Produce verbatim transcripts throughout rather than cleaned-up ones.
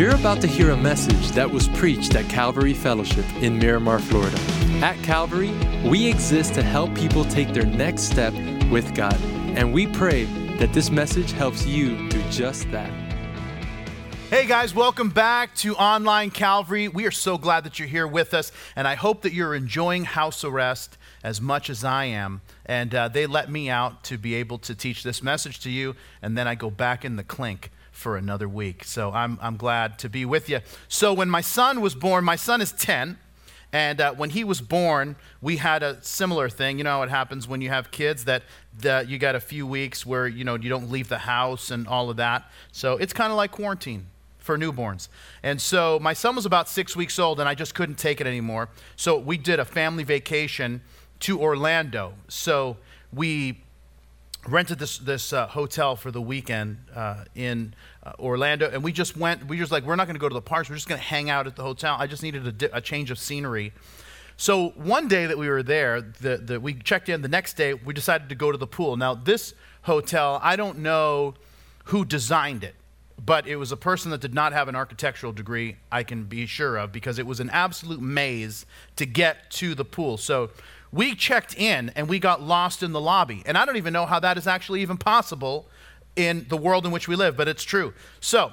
You're about to hear a message that was preached at Calvary Fellowship in Miramar, Florida. At Calvary, we exist to help people take their next step with God, and we pray that this message helps you do just that. Hey guys, welcome back to Online Calvary. We are so glad that you're here with us, and I hope that you're enjoying house arrest as much as I am. And uh, they let me out to be able to teach this message to you, and then I go back in the clink for another week. So I'm I'm glad to be with you. So when my son was born, my son is ten, and uh, when he was born, we had a similar thing. You know how it happens when you have kids that the, you got a few weeks where you know you don't leave the house and all of that. So it's kind of like quarantine for newborns. And so my son was about six weeks old, and I just couldn't take it anymore. So we did a family vacation to Orlando. So we rented this this uh, hotel for the weekend uh, in uh, Orlando, and we just went. We just like we're not going to go to the parks. We're just going to hang out at the hotel. I just needed a, di- a change of scenery. So one day that we were there, the, the we checked in. The next day, we decided to go to the pool. Now this hotel, I don't know who designed it, but it was a person that did not have an architectural degree, I can be sure of, because it was an absolute maze to get to the pool. So we checked in and we got lost in the lobby. And I don't even know how that is actually even possible in the world in which we live, but it's true. So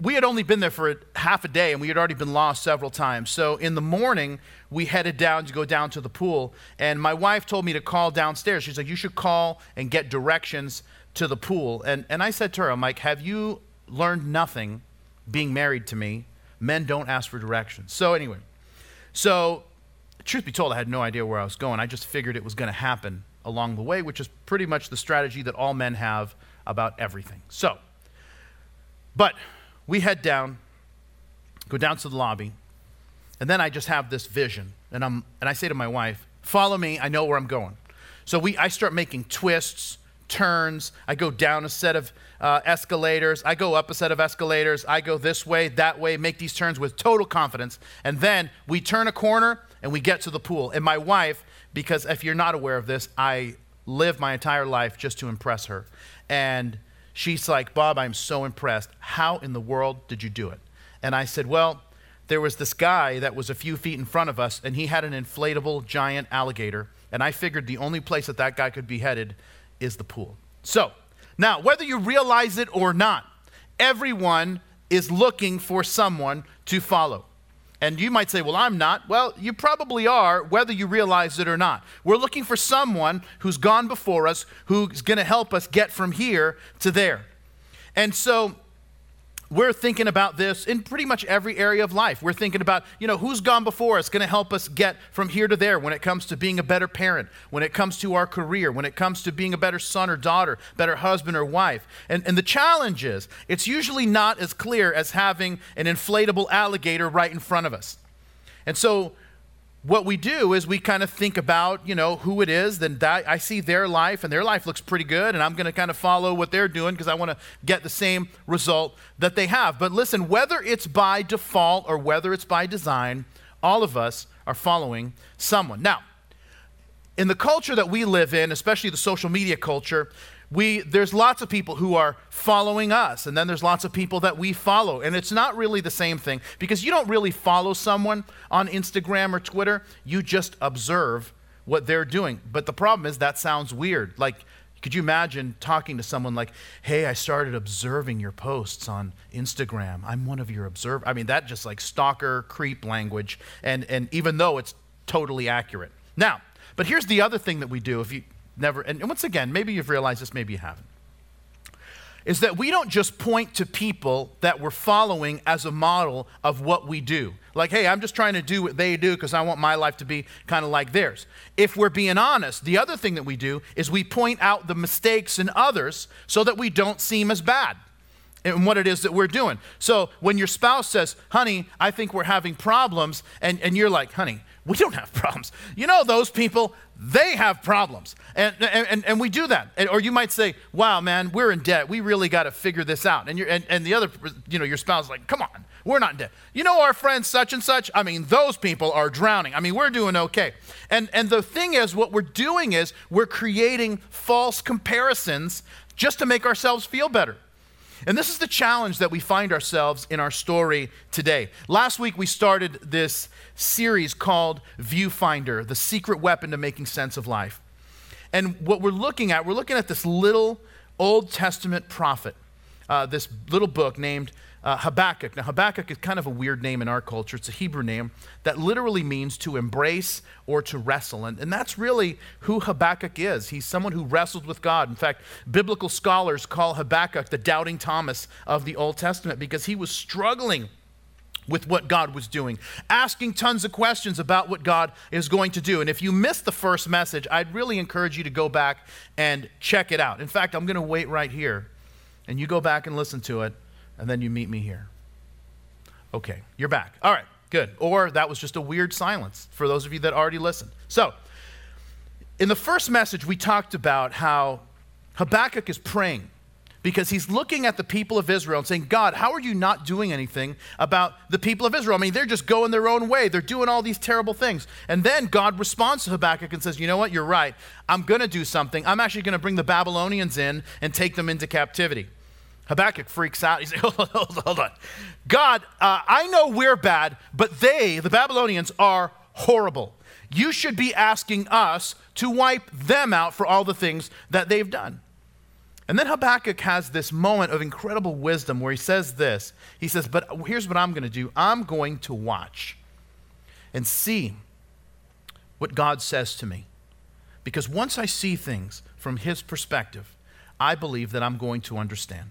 we had only been there for half a day and we had already been lost several times. So in the morning, we headed down to go down to the pool. And my wife told me to call downstairs. She's like, you should call and get directions to the pool. And and I said to her, I'm like, have you learned nothing being married to me? Men don't ask for directions. So anyway, so truth be told, I had no idea where I was going. I just figured it was going to happen along the way, which is pretty much the strategy that all men have about everything. So, but we head down, go down to the lobby, and then I just have this vision. And I'm and I say to my wife, follow me, I know where I'm going. So we I start making twists, turns. I go down a set of uh, escalators. I go up a set of escalators. I go this way, that way, make these turns with total confidence. And then we turn a corner, and we get to the pool. And my wife, because if you're not aware of this, I live my entire life just to impress her. And she's like, Bob, I'm so impressed. How in the world did you do it? And I said, well, there was this guy that was a few feet in front of us, and he had an inflatable giant alligator. And I figured the only place that that guy could be headed is the pool. So now, whether you realize it or not, everyone is looking for someone to follow. And you might say, well, I'm not. Well, you probably are, whether you realize it or not. We're looking for someone who's gone before us, who's going to help us get from here to there. And so we're thinking about this in pretty much every area of life. We're thinking about, you know, who's gone before us, going to help us get from here to there when it comes to being a better parent, when it comes to our career, when it comes to being a better son or daughter, better husband or wife. And, and the challenge is, it's usually not as clear as having an inflatable alligator right in front of us. And so what we do is we kind of think about, you know, who it is. Then that, I see their life, and their life looks pretty good, and I'm going to kind of follow what they're doing because I want to get the same result that they have. But listen, whether it's by default or whether it's by design, all of us are following someone. Now, in the culture that we live in, especially the social media culture, we there's lots of people who are following us, and then there's lots of people that we follow. And it's not really the same thing, because you don't really follow someone on Instagram or Twitter. You just observe what they're doing. But the problem is that sounds weird. Like, could you imagine talking to someone like, hey, I started observing your posts on Instagram. I'm one of your observers. I mean, that just like stalker creep language. And, and even though it's totally accurate. Now, but here's the other thing that we do if you never, and once again, maybe you've realized this, maybe you haven't, is that we don't just point to people that we're following as a model of what we do. Like, hey, I'm just trying to do what they do because I want my life to be kind of like theirs. If we're being honest, the other thing that we do is we point out the mistakes in others so that we don't seem as bad in what it is that we're doing. So when your spouse says, honey, I think we're having problems, and, and you're like, honey, we don't have problems. You know those people, they have problems. And and, and we do that. And, or you might say, wow, man, we're in debt. We really got to figure this out. And, you're, and and the other, you know, your spouse is like, come on, we're not in debt. You know our friends such and such? I mean, those people are drowning. I mean, we're doing okay. And and the thing is, what we're doing is we're creating false comparisons just to make ourselves feel better. And this is the challenge that we find ourselves in our story today. Last week, we started this series called Viewfinder, the secret weapon to making sense of life. And what we're looking at, we're looking at this little Old Testament prophet, uh, this little book named uh, Habakkuk. Now, Habakkuk is kind of a weird name in our culture. It's a Hebrew name that literally means to embrace or to wrestle. And, and that's really who Habakkuk is. He's someone who wrestled with God. In fact, biblical scholars call Habakkuk the doubting Thomas of the Old Testament because he was struggling with what God was doing, asking tons of questions about what God is going to do. And if you missed the first message, I'd really encourage you to go back and check it out. In fact, I'm going to wait right here, and you go back and listen to it, and then you meet me here. Okay, you're back. All right, good. Or that was just a weird silence for those of you that already listened. So, in the first message, we talked about how Habakkuk is praying, because he's looking at the people of Israel and saying, God, how are you not doing anything about the people of Israel? I mean, they're just going their own way. They're doing all these terrible things. And then God responds to Habakkuk and says, you know what? You're right. I'm going to do something. I'm actually going to bring the Babylonians in and take them into captivity. Habakkuk freaks out. He says, hold on, hold on, hold on. God, uh, I know we're bad, but they, the Babylonians, are horrible. You should be asking us to wipe them out for all the things that they've done. And then Habakkuk has this moment of incredible wisdom where he says this. He says, but here's what I'm going to do. I'm going to watch and see what God says to me. Because once I see things from his perspective, I believe that I'm going to understand.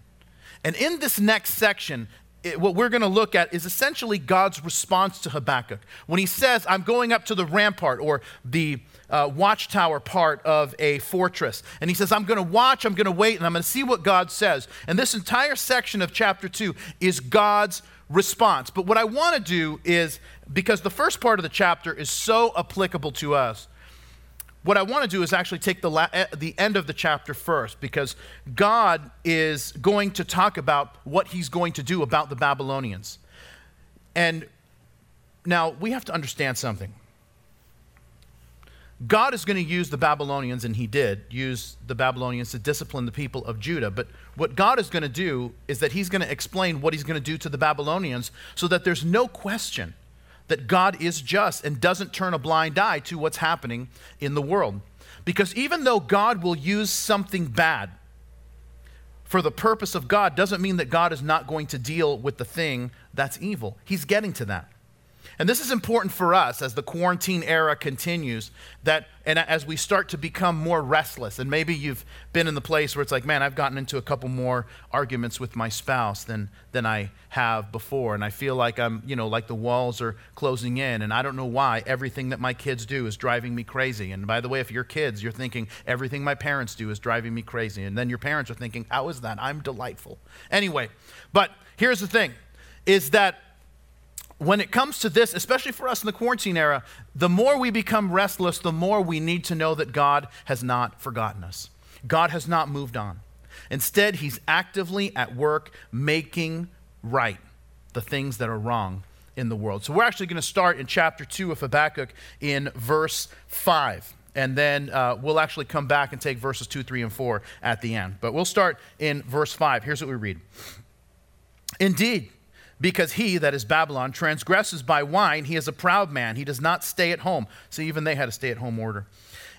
And in this next section, It, what we're going to look at is essentially God's response to Habakkuk. When he says, I'm going up to the rampart or the uh, watchtower part of a fortress. And he says, I'm going to watch, I'm going to wait, and I'm going to see what God says. And this entire section of chapter two is God's response. But what I want to do is, because the first part of the chapter is so applicable to us, what I want to do is actually take the, la- the end of the chapter first, because God is going to talk about what he's going to do about the Babylonians. And now we have to understand something. God is going to use the Babylonians, and he did use the Babylonians to discipline the people of Judah. But what God is going to do is that he's going to explain what he's going to do to the Babylonians so that there's no question that God is just and doesn't turn a blind eye to what's happening in the world. Because even though God will use something bad for the purpose of God, doesn't mean that God is not going to deal with the thing that's evil. He's getting to that. And this is important for us as the quarantine era continues, that, and as we start to become more restless, and maybe you've been in the place where it's like, man, I've gotten into a couple more arguments with my spouse than than I have before, and I feel like I'm, you know, like the walls are closing in, and I don't know why. Everything that my kids do is driving me crazy. And by the way, if you're kids, you're thinking, everything my parents do is driving me crazy. And then your parents are thinking, how is that? I'm delightful. Anyway, but here's the thing, is that when it comes to this, especially for us in the quarantine era, the more we become restless, the more we need to know that God has not forgotten us. God has not moved on. Instead, he's actively at work making right the things that are wrong in the world. So we're actually going to start in chapter two of Habakkuk in verse five. And then uh, we'll actually come back and take verses two, three, and four at the end. But we'll start in verse five. Here's what we read. Indeed, because he, that is Babylon, transgresses by wine, he is a proud man. He does not stay at home. See, even they had a stay-at-home order.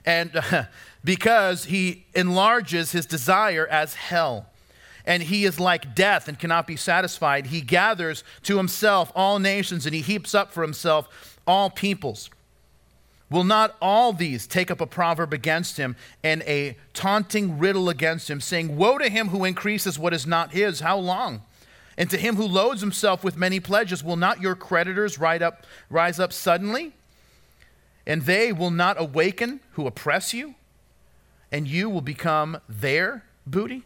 And uh, because he enlarges his desire as hell, and he is like death and cannot be satisfied, he gathers to himself all nations, and he heaps up for himself all peoples. Will not all these take up a proverb against him and a taunting riddle against him, saying, woe to him who increases what is not his, how long? And to him who loads himself with many pledges, will not your creditors rise up, rise up suddenly? And they will not awaken who oppress you, and you will become their booty?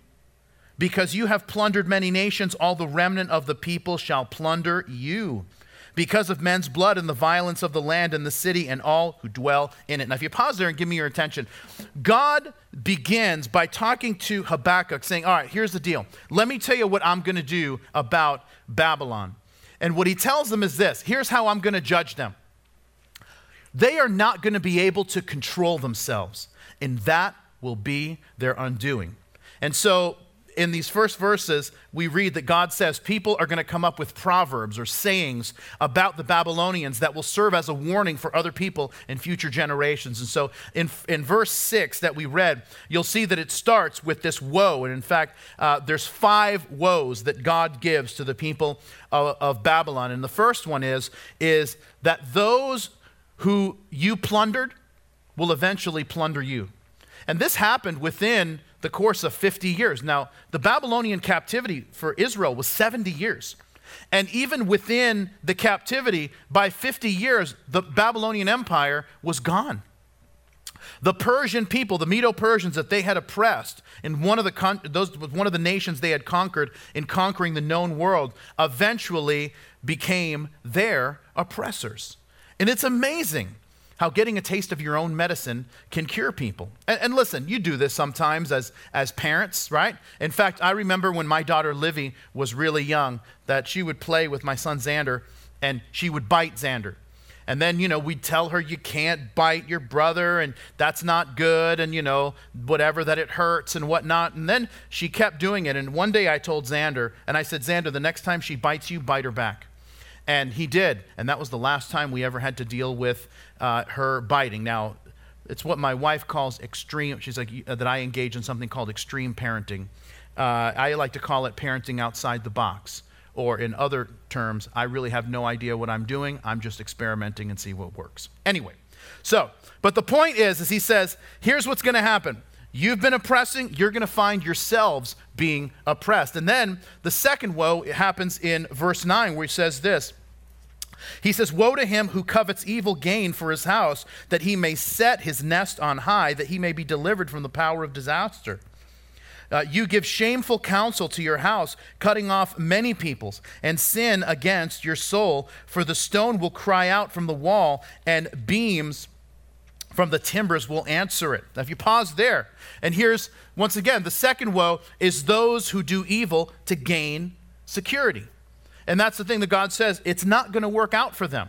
Because you have plundered many nations, all the remnant of the people shall plunder you, because of men's blood and the violence of the land and the city and all who dwell in it. Now, if you pause there and give me your attention, God begins by talking to Habakkuk saying, all right, here's the deal. Let me tell you what I'm going to do about Babylon. And what he tells them is this. Here's how I'm going to judge them. They are not going to be able to control themselves, and that will be their undoing. And so in these first verses, we read that God says people are going to come up with proverbs or sayings about the Babylonians that will serve as a warning for other people in future generations. And so in, in verse six that we read, you'll see that it starts with this woe. And in fact, uh, there's five woes that God gives to the people of, of Babylon. And the first one is, is that those who you plundered will eventually plunder you. And this happened within the course of fifty years. Now, the Babylonian captivity for Israel was seventy years. And even within the captivity, by fifty years, the Babylonian Empire was gone. The Persian people, the Medo-Persians that they had oppressed in one of the con- those one of the nations they had conquered in conquering the known world, eventually became their oppressors. And it's amazing how getting a taste of your own medicine can cure people. And, and listen, you do this sometimes as, as parents, right? In fact, I remember when my daughter Livy was really young that she would play with my son Xander and she would bite Xander. And then, you know, we'd tell her you can't bite your brother and that's not good and, you know, whatever, that it hurts and whatnot. And then she kept doing it. And one day I told Xander, and I said, Xander, the next time she bites you, bite her back. And he did, and that was the last time we ever had to deal with uh, her biting. Now, it's what my wife calls extreme, she's like, that I engage in something called extreme parenting. Uh, I like to call it parenting outside the box, or in other terms, I really have no idea what I'm doing, I'm just experimenting and see what works. Anyway, so, but the point is, is he says, here's what's gonna happen. You've been oppressing, you're going to find yourselves being oppressed. And then the second woe, it happens in verse nine where he says this. He says, woe to him who covets evil gain for his house, that he may set his nest on high, that he may be delivered from the power of disaster. Uh, you give shameful counsel to your house, cutting off many peoples, and sin against your soul, for the stone will cry out from the wall, and beams from the timbers will answer it. Now, if you pause there, and here's, once again, the second woe is those who do evil to gain security. And that's the thing that God says, it's not going to work out for them.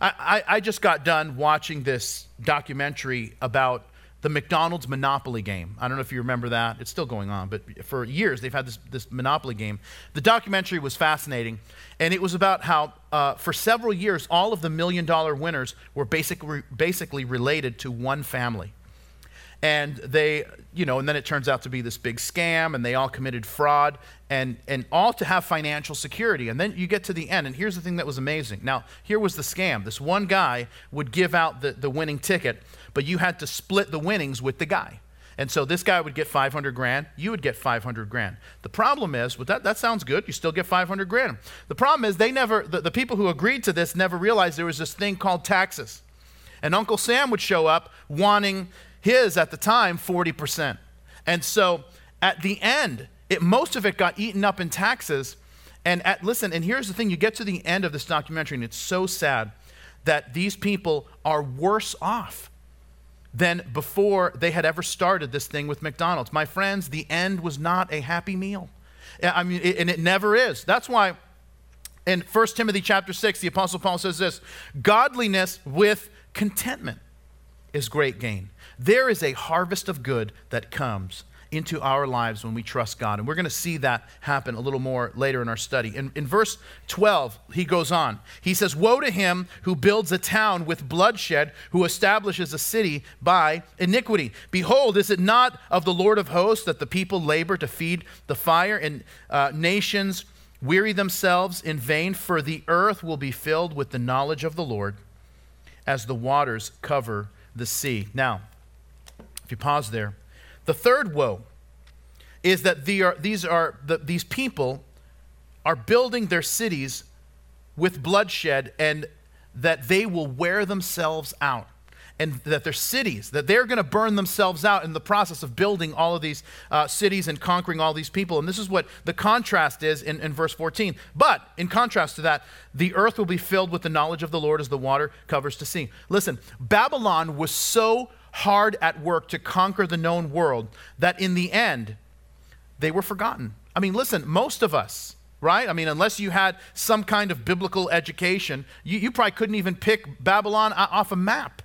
I, I, I just got done watching this documentary about the McDonald's Monopoly game. I don't know if you remember that. It's still going on, but for years they've had this, this Monopoly game. The documentary was fascinating, and it was about how uh, for several years, all of the million-dollar winners were basically basically related to one family. And they, you know, and then it turns out to be this big scam, and they all committed fraud, and, and all to have financial security. And then you get to the end, and here's the thing that was amazing. Now, here was the scam. This one guy would give out the, the winning ticket, but you had to split the winnings with the guy. And so this guy would get five hundred grand, you would get five hundred grand. The problem is, well, that, that sounds good, you still get five hundred grand. The problem is they never, the, the people who agreed to this never realized there was this thing called taxes. And Uncle Sam would show up wanting his, at the time, forty percent. And so at the end, it, most of it got eaten up in taxes. And at, listen, and here's the thing, you get to the end of this documentary, and it's so sad that these people are worse off than before they had ever started this thing with McDonald's. My friends, the end was not a happy meal. I mean, it, and it never is. That's why in First Timothy chapter six, the Apostle Paul says this, godliness with contentment is great gain. There is a harvest of good that comes into our lives when we trust God. And we're going to see that happen a little more later in our study. In, in verse twelve, he goes on. He says, woe to him who builds a town with bloodshed, who establishes a city by iniquity. Behold, is it not of the Lord of hosts that the people labor to feed the fire, and uh, nations weary themselves in vain? For the earth will be filled with the knowledge of the Lord as the waters cover the sea. Now, if you pause there, the third woe is that the are, these are the, these people are building their cities with bloodshed, and that they will wear themselves out, and that their cities, that they're going to burn themselves out in the process of building all of these uh, cities and conquering all these people. And this is what the contrast is in, in verse fourteen. But in contrast to that, the earth will be filled with the knowledge of the Lord as the water covers the sea. Listen, Babylon was so hard at work to conquer the known world that in the end, they were forgotten. I mean, listen, most of us, right? I mean, unless you had some kind of biblical education, you, you probably couldn't even pick Babylon off a map.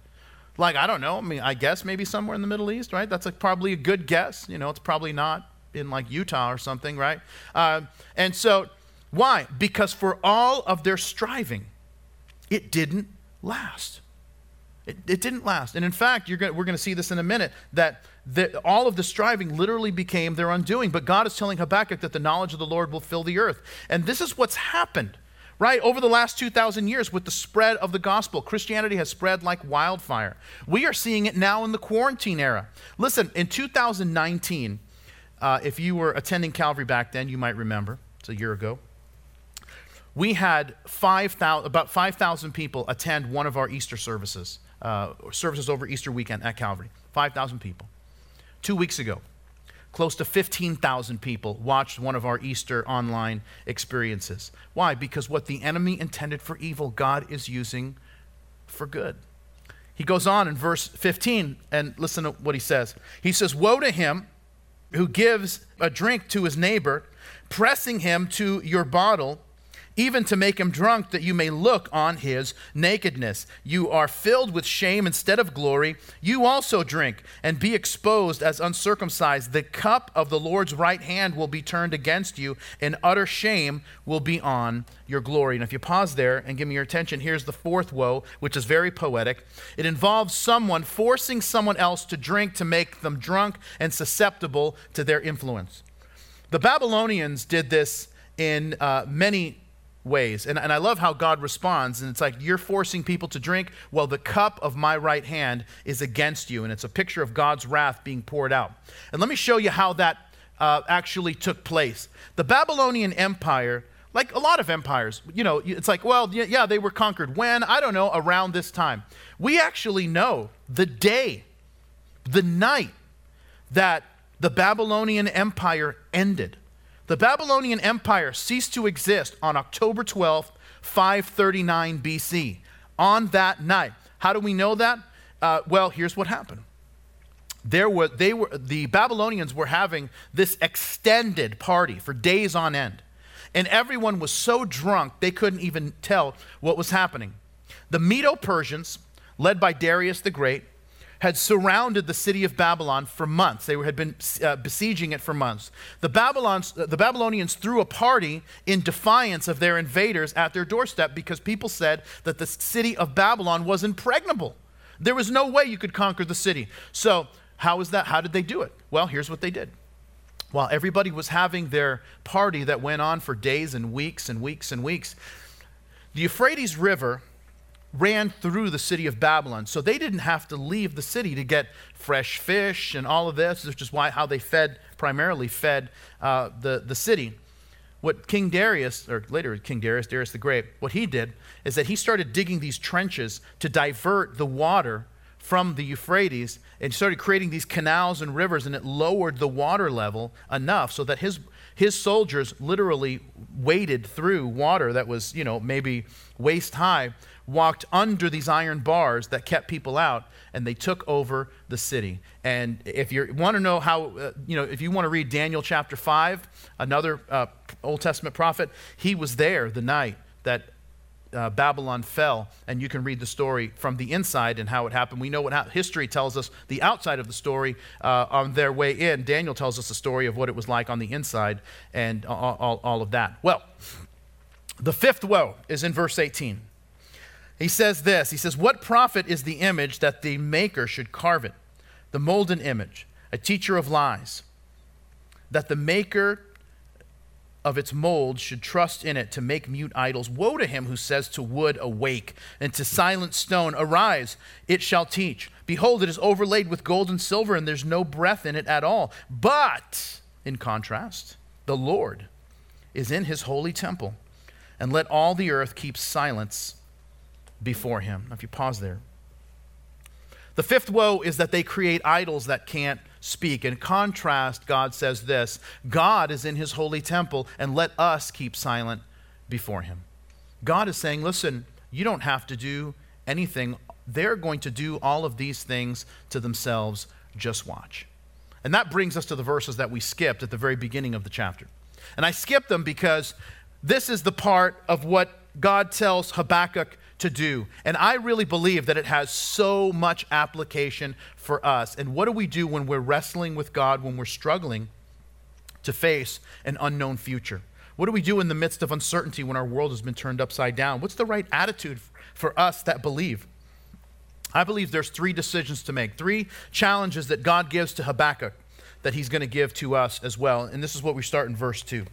Like, I don't know, I mean, I guess maybe somewhere in the Middle East, right? That's like probably a good guess. You know, it's probably not in like Utah or something, right? Uh, and so why? Because for all of their striving, it didn't last. It, it didn't last. And in fact, you're gonna, we're going to see this in a minute, that the, all of the striving literally became their undoing. But God is telling Habakkuk that the knowledge of the Lord will fill the earth. And this is what's happened, right? Over the last two thousand years with the spread of the gospel, Christianity has spread like wildfire. We are seeing it now in the quarantine era. Listen, in two thousand nineteen, uh, if you were attending Calvary back then, you might remember, it's a year ago, we had five thousand, about five thousand people attend one of our Easter services. Uh, services over Easter weekend at Calvary, five thousand people. Two weeks ago, close to fifteen thousand people watched one of our Easter online experiences. Why? Because what the enemy intended for evil, God is using for good. He goes on in verse fifteen, and listen to what he says. He says, "Woe to him who gives a drink to his neighbor, pressing him to your bottle, even to make him drunk, that you may look on his nakedness. You are filled with shame instead of glory. You also drink and be exposed as uncircumcised. The cup of the Lord's right hand will be turned against you, and utter shame will be on your glory." And if you pause there and give me your attention, here's the fourth woe, which is very poetic. It involves someone forcing someone else to drink to make them drunk and susceptible to their influence. The Babylonians did this in uh, many ways. And, and I love how God responds. And it's like, you're forcing people to drink. Well, the cup of my right hand is against you. And it's a picture of God's wrath being poured out. And let me show you how that uh, actually took place. The Babylonian Empire, like a lot of empires, you know, it's like, well, yeah, they were conquered when? I don't know, around this time. We actually know the day, the night that the Babylonian Empire ended. The Babylonian Empire ceased to exist on October twelfth, five thirty-nine B C, on that night. How do we know that? Uh, well, here's what happened. There were, they were, the Babylonians were having this extended party for days on end, and everyone was so drunk they couldn't even tell what was happening. The Medo-Persians, led by Darius the Great, had surrounded the city of Babylon for months. They had been uh, besieging it for months. The, Babylons, the Babylonians threw a party in defiance of their invaders at their doorstep because people said that the city of Babylon was impregnable. There was no way you could conquer the city. So how is that? How did they do it? Well, here's what they did. While everybody was having their party that went on for days and weeks and weeks and weeks, the Euphrates River ran through the city of Babylon. So they didn't have to leave the city to get fresh fish and all of this, which is why how they fed, primarily fed uh, the, the city. What King Darius, or later King Darius, Darius the Great, what he did is that he started digging these trenches to divert the water from the Euphrates and started creating these canals and rivers, and it lowered the water level enough so that his his soldiers literally waded through water that was, you know, maybe waist high, walked under these iron bars that kept people out, and they took over the city. And if you want to know how, uh, you know, if you want to read Daniel chapter five, another uh, Old Testament prophet, he was there the night that uh, Babylon fell, and you can read the story from the inside and how it happened. We know what ha- history tells us the outside of the story uh, on their way in. Daniel tells us the story of what it was like on the inside and all, all, all of that. Well, the fifth woe is in verse eighteen. He says this, he says, "What profit is the image that the maker should carve it? The molden image, a teacher of lies, that the maker of its mold should trust in it to make mute idols. Woe to him who says to wood, awake, and to silent stone, arise, it shall teach. Behold, it is overlaid with gold and silver, and there's no breath in it at all. But, in contrast, the Lord is in his holy temple, and let all the earth keep silence before him." Now, if you pause there. The fifth woe is that they create idols that can't speak. In contrast, God says this, "God is in his holy temple, and let us keep silent before him." God is saying, listen, you don't have to do anything. They're going to do all of these things to themselves. Just watch. And that brings us to the verses that we skipped at the very beginning of the chapter. And I skipped them because this is the part of what God tells Habakkuk to do. And I really believe that it has so much application for us. And what do we do when we're wrestling with God, when we're struggling? to face an unknown future? What do we do in the midst of uncertainty when our world has been turned upside down? What's the right attitude for us that believe? I believe there's three decisions to make, three challenges that God gives to Habakkuk that he's going to give to us as well. And this is what we start in verse two.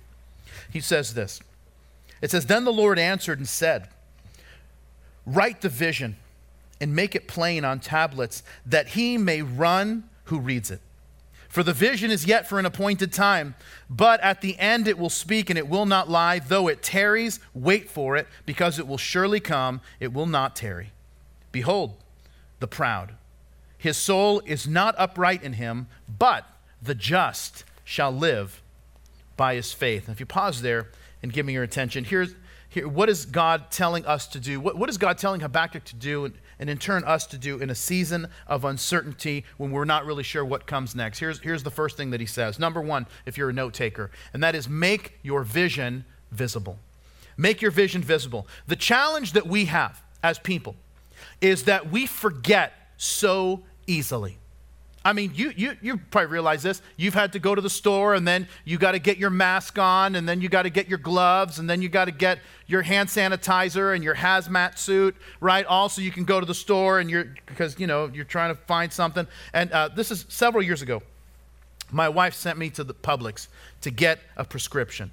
He says this. It says, "Then the Lord answered and said, write the vision and make it plain on tablets that he may run who reads it. For the vision is yet for an appointed time, but at the end it will speak and it will not lie. Though it tarries, wait for it, because it will surely come. It will not tarry. Behold, the proud. His soul is not upright in him, but the just shall live by his faith." And if you pause there and give me your attention, here's here, what is God telling us to do? What, what is God telling Habakkuk to do, and, and in turn us to do in a season of uncertainty when we're not really sure what comes next? Here's, here's the first thing that he says. Number one, if you're a note taker, and that is make your vision visible. Make your vision visible. The challenge that we have as people is that we forget so easily. I mean, you you you probably realize this. You've had to go to the store, and then you got to get your mask on, and then you got to get your gloves, and then you got to get your hand sanitizer and your hazmat suit, right? Also, you can go to the store, and you're because you know you're trying to find something. And uh, this is several years ago. My wife sent me to the Publix to get a prescription.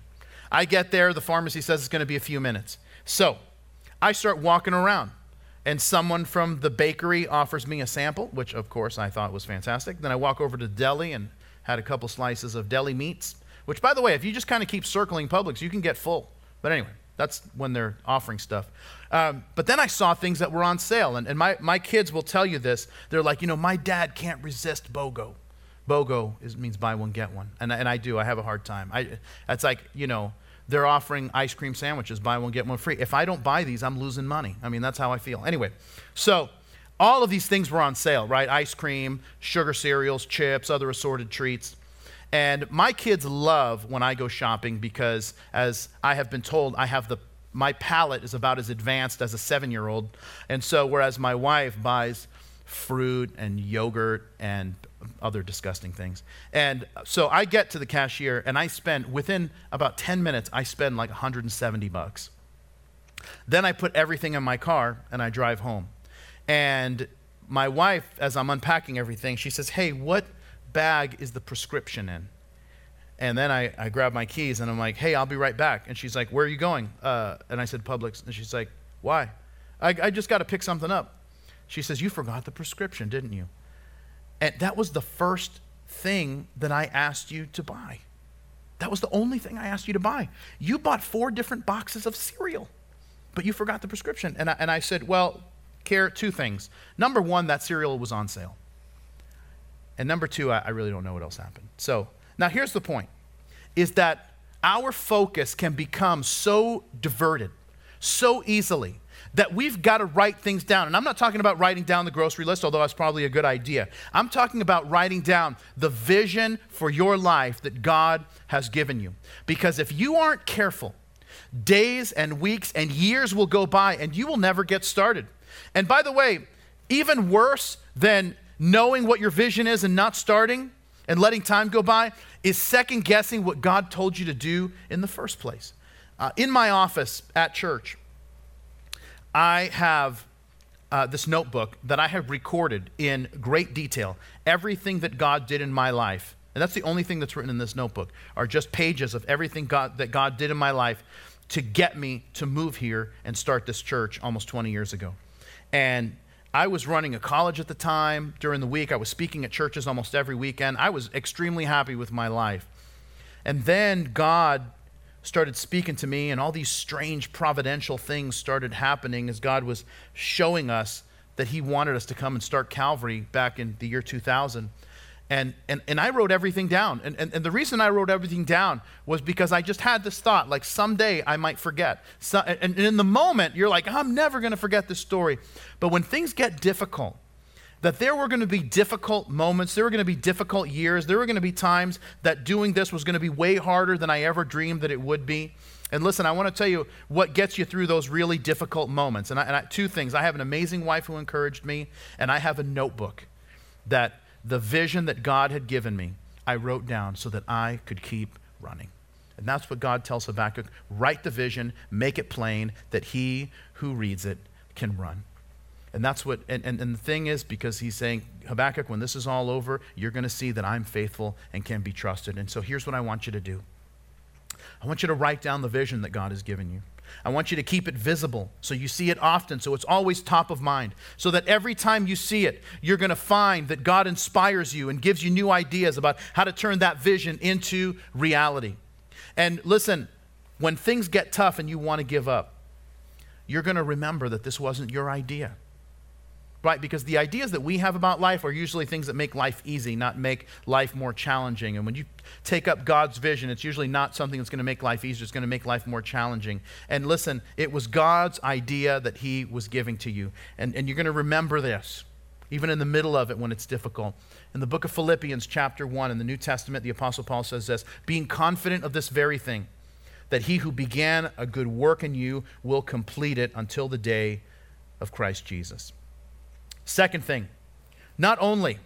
I get there, the pharmacy says it's going to be a few minutes, so I start walking around. And someone from the bakery offers me a sample, which of course I thought was fantastic. Then I walk over to the deli and had a couple slices of deli meats, which, by the way, if you just kind of keep circling Publix, you can get full. But anyway, that's when they're offering stuff. Um, but then I saw things that were on sale. And, and my, my kids will tell you this. They're like, you know, my dad can't resist BOGO. BOGO is, means buy one, get one. And, and I do. I have a hard time. I, that's like, you know, they're offering ice cream sandwiches, buy one, get one free. If I don't buy these, I'm losing money. I mean, that's how I feel. Anyway, so all of these things were on sale, right? Ice cream, sugar cereals, chips, other assorted treats. And my kids love when I go shopping because, as I have been told, I have the my palate is about as advanced as a seven-year-old. And so whereas my wife buys fruit and yogurt and other disgusting things. And so I get to the cashier and I spend, within about ten minutes, I spend like one hundred seventy bucks. Then I put everything in my car and I drive home. And my wife, as I'm unpacking everything, she says, "Hey, what bag is the prescription in?" And then I, I grab my keys and I'm like, "Hey, I'll be right back." And she's like, "Where are you going?" Uh, and I said, "Publix." And she's like, "Why?" I, I just got to pick something up. She says, "You forgot the prescription, didn't you?" And that was the first thing that I asked you to buy. That was the only thing I asked you to buy. You bought four different boxes of cereal, but you forgot the prescription. And I, and I said, well, care, two things. Number one, that cereal was on sale. And number two, I, I really don't know what else happened. So now here's the point, is that our focus can become so diverted so easily that we've got to write things down. And I'm not talking about writing down the grocery list, although that's probably a good idea. I'm talking about writing down the vision for your life that God has given you. Because if you aren't careful, days and weeks and years will go by and you will never get started. And by the way, even worse than knowing what your vision is and not starting and letting time go by is second guessing what God told you to do in the first place. Uh, in my office at church, I have uh, this notebook that I have recorded in great detail, everything that God did in my life. And that's the only thing that's written in this notebook, are just pages of everything God, that God did in my life to get me to move here and start this church almost twenty years ago. And I was running a college at the time. During the week, I was speaking at churches almost every weekend. I was extremely happy with my life. And then God started speaking to me, and all these strange providential things started happening as God was showing us that he wanted us to come and start Calvary back in the year two thousand. And and, and I wrote everything down. And, and and the reason I wrote everything down was because I just had this thought, like, someday I might forget. So, and, and in the moment, you're like, I'm never going to forget this story. But when things get difficult, that there were going to be difficult moments, there were going to be difficult years, there were going to be times that doing this was going to be way harder than I ever dreamed that it would be. And listen, I want to tell you what gets you through those really difficult moments. And, I, and I, two things. I have an amazing wife who encouraged me, and I have a notebook that the vision that God had given me, I wrote down so that I could keep running. And that's what God tells Habakkuk. Write the vision, make it plain that he who reads it can run. And that's what, and, and, and the thing is, because he's saying, Habakkuk, when this is all over, you're going to see that I'm faithful and can be trusted. And so here's what I want you to do. I want you to write down the vision that God has given you. I want you to keep it visible so you see it often, so it's always top of mind, so that every time you see it, you're going to find that God inspires you and gives you new ideas about how to turn that vision into reality. And listen, when things get tough and you want to give up, you're going to remember that this wasn't your idea, right? Because the ideas that we have about life are usually things that make life easy, not make life more challenging. And when you take up God's vision, it's usually not something that's going to make life easier. It's going to make life more challenging. And listen, it was God's idea that he was giving to you. And, and you're going to remember this, even in the middle of it when it's difficult. In the book of Philippians chapter one, in the New Testament, the Apostle Paul says this, being confident of this very thing, that he who began a good work in you will complete it until the day of Christ Jesus. Second thing, not only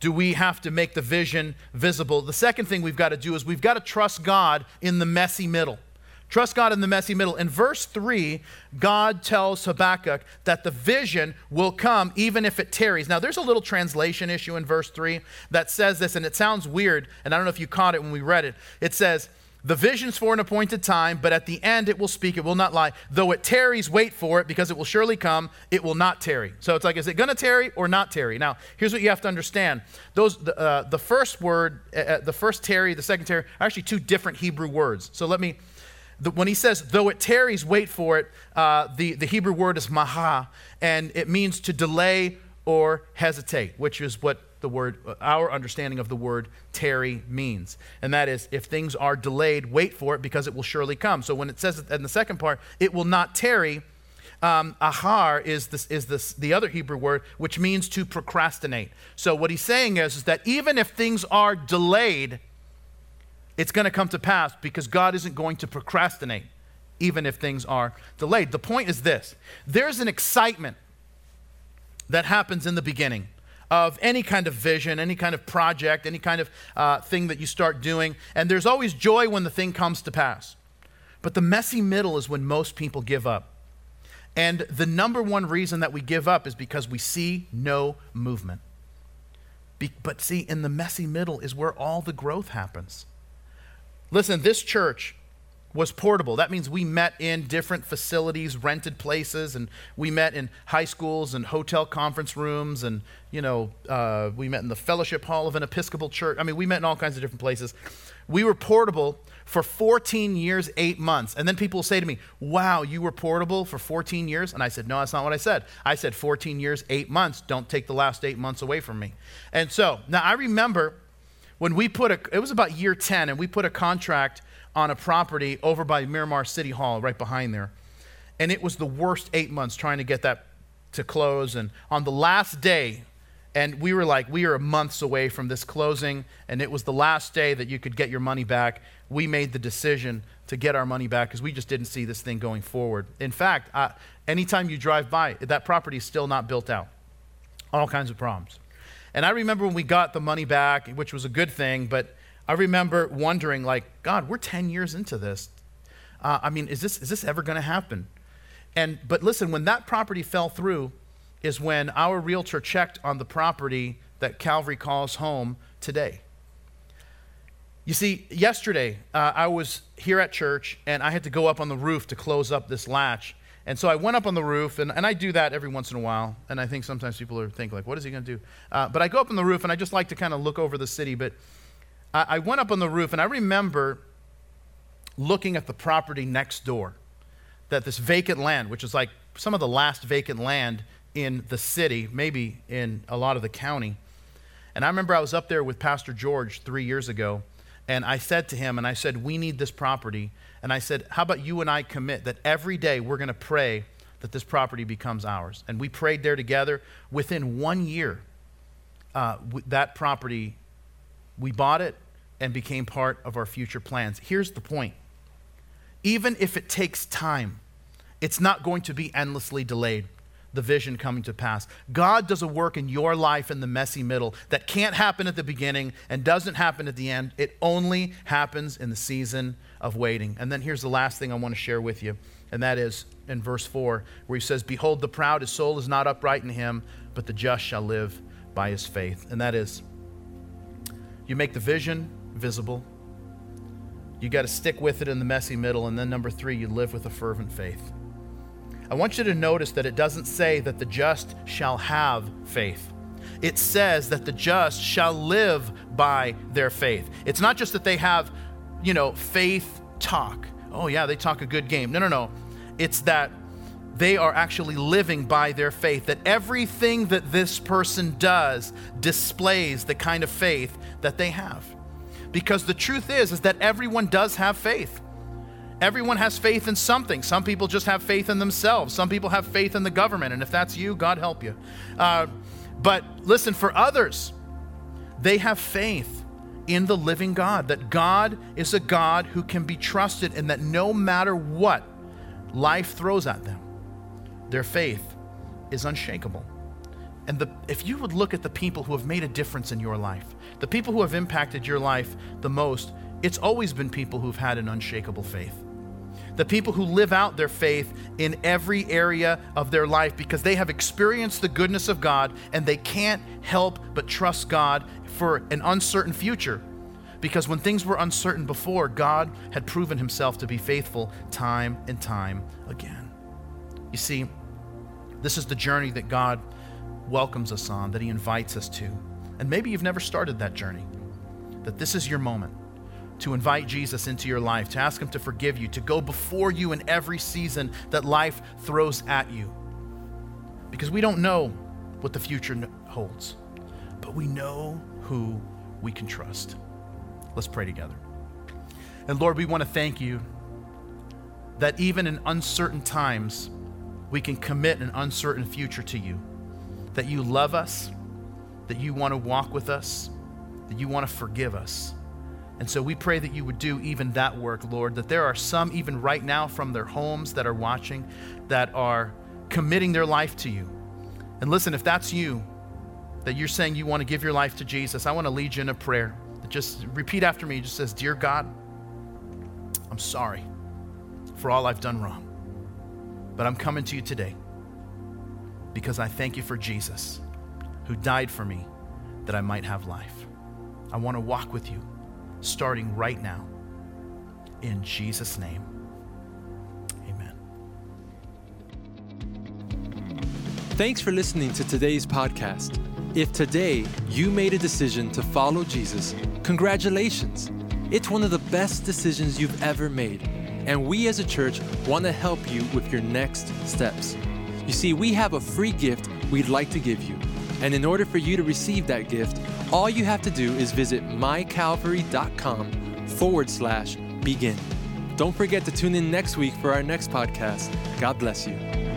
do we have to make the vision visible, the second thing we've got to do is we've got to trust God in the messy middle. Trust God in the messy middle. In verse three, God tells Habakkuk that the vision will come even if it tarries. Now, there's a little translation issue in verse three that says this, and it sounds weird, and I don't know if you caught it when we read it. It says, the vision's for an appointed time, but at the end it will speak, it will not lie. Though it tarries, wait for it, because it will surely come, it will not tarry. So it's like, is it going to tarry or not tarry? Now, here's what you have to understand. Those, the, uh, the first word, uh, the first tarry, the second tarry, are actually two different Hebrew words. So let me, the, when he says, though it tarries, wait for it, uh, the, the Hebrew word is maha, and it means to delay or hesitate, which is what the word, our understanding of the word tarry means. And that is, if things are delayed, wait for it because it will surely come. So when it says in the second part, it will not tarry, um, ahar is this, is this the other Hebrew word, which means to procrastinate. So what he's saying is, is that even if things are delayed, it's going to come to pass because God isn't going to procrastinate, even if things are delayed. The point is this, there's an excitement that happens in the beginning of any kind of vision, any kind of project, any kind of uh, thing that you start doing. And there's always joy when the thing comes to pass. But the messy middle is when most people give up. And the number one reason that we give up is because we see no movement. Be- but see, in the messy middle is where all the growth happens. Listen, this church was portable. That means we met in different facilities, rented places, and we met in high schools and hotel conference rooms, and you know, uh, we met in the fellowship hall of an Episcopal church. I mean, we met in all kinds of different places. We were portable for fourteen years, eight months. And then people say to me, wow, you were portable for fourteen years? And I said, no, that's not what I said. I said fourteen years, eight months. Don't take the last eight months away from me. And so now I remember when we put a, it was about year ten, and we put a contract on a property over by Miramar City Hall, right behind there. And it was the worst eight months trying to get that to close. And on the last day, and we were like, we are months away from this closing, and it was the last day that you could get your money back. We made the decision to get our money back because we just didn't see this thing going forward. In fact, uh, anytime you drive by, that property is still not built out. All kinds of problems. And I remember when we got the money back, which was a good thing, but I remember wondering, like, God, we're ten years into this. Uh, I mean, is this is this ever going to happen? And but listen, when that property fell through is when our realtor checked on the property that Calvary calls home today. You see, yesterday uh, I was here at church, and I had to go up on the roof to close up this latch. And so I went up on the roof, and, and I do that every once in a while. And I think sometimes people are thinking, like, what is he going to do? Uh, but I go up on the roof, and I just like to kind of look over the city, but I went up on the roof, and I remember looking at the property next door, that this vacant land, which is like some of the last vacant land in the city, maybe in a lot of the county. And I remember I was up there with Pastor George three years ago, and I said to him, and I said, we need this property. And I said, how about you and I commit that every day we're going to pray that this property becomes ours? And we prayed there together. Within one year, uh, that property, we bought it, and became part of our future plans. Here's the point. Even if it takes time, it's not going to be endlessly delayed. the vision coming to pass. God does a work in your life in the messy middle that can't happen at the beginning and doesn't happen at the end. It only happens in the season of waiting. And then here's the last thing I want to share with you, and that is in verse four, where he says, "Behold, the proud, his soul is not upright in him, but the just shall live by his faith." And that is, you make the vision visible. You got to stick with it in the messy middle. And then number three, you live with a fervent faith. I want you to notice that it doesn't say that the just shall have faith. It says that the just shall live by their faith. It's not just that they have, you know, faith talk. Oh yeah, they talk a good game. No, no, no. It's that they are actually living by their faith, that everything that this person does displays the kind of faith that they have. Because the truth is, is that everyone does have faith. Everyone has faith in something. Some people just have faith in themselves. Some people have faith in the government. And if that's you, God help you. Uh, but listen, for others, they have faith in the living God, that God is a God who can be trusted and that no matter what life throws at them, their faith is unshakable. And the, if you would look at the people who have made a difference in your life, the people who have impacted your life the most, it's always been people who've had an unshakable faith. The people who live out their faith in every area of their life because they have experienced the goodness of God and they can't help but trust God for an uncertain future. Because when things were uncertain before, God had proven himself to be faithful time and time again. You see, this is the journey that God welcomes us on, that he invites us to. And maybe you've never started that journey, that this is your moment to invite Jesus into your life, to ask him to forgive you, to go before you in every season that life throws at you. Because we don't know what the future holds, but we know who we can trust. Let's pray together. And Lord, we want to thank you that even in uncertain times, we can commit an uncertain future to you, that you love us, that you want to walk with us, that you want to forgive us. And so we pray that you would do even that work, Lord, that there are some even right now from their homes that are watching, that are committing their life to you. And listen, if that's you, that you're saying you want to give your life to Jesus, I want to lead you in a prayer. Just repeat after me. It just says, "Dear God, I'm sorry for all I've done wrong, but I'm coming to you today because I thank you for Jesus who died for me that I might have life. I want to walk with you starting right now. In Jesus' name, amen." Thanks for listening to today's podcast. If today you made a decision to follow Jesus, congratulations. It's one of the best decisions you've ever made. And we as a church want to help you with your next steps. You see, we have a free gift we'd like to give you. And in order for you to receive that gift, all you have to do is visit mycalvary.com forward slash begin. Don't forget to tune in next week for our next podcast. God bless you.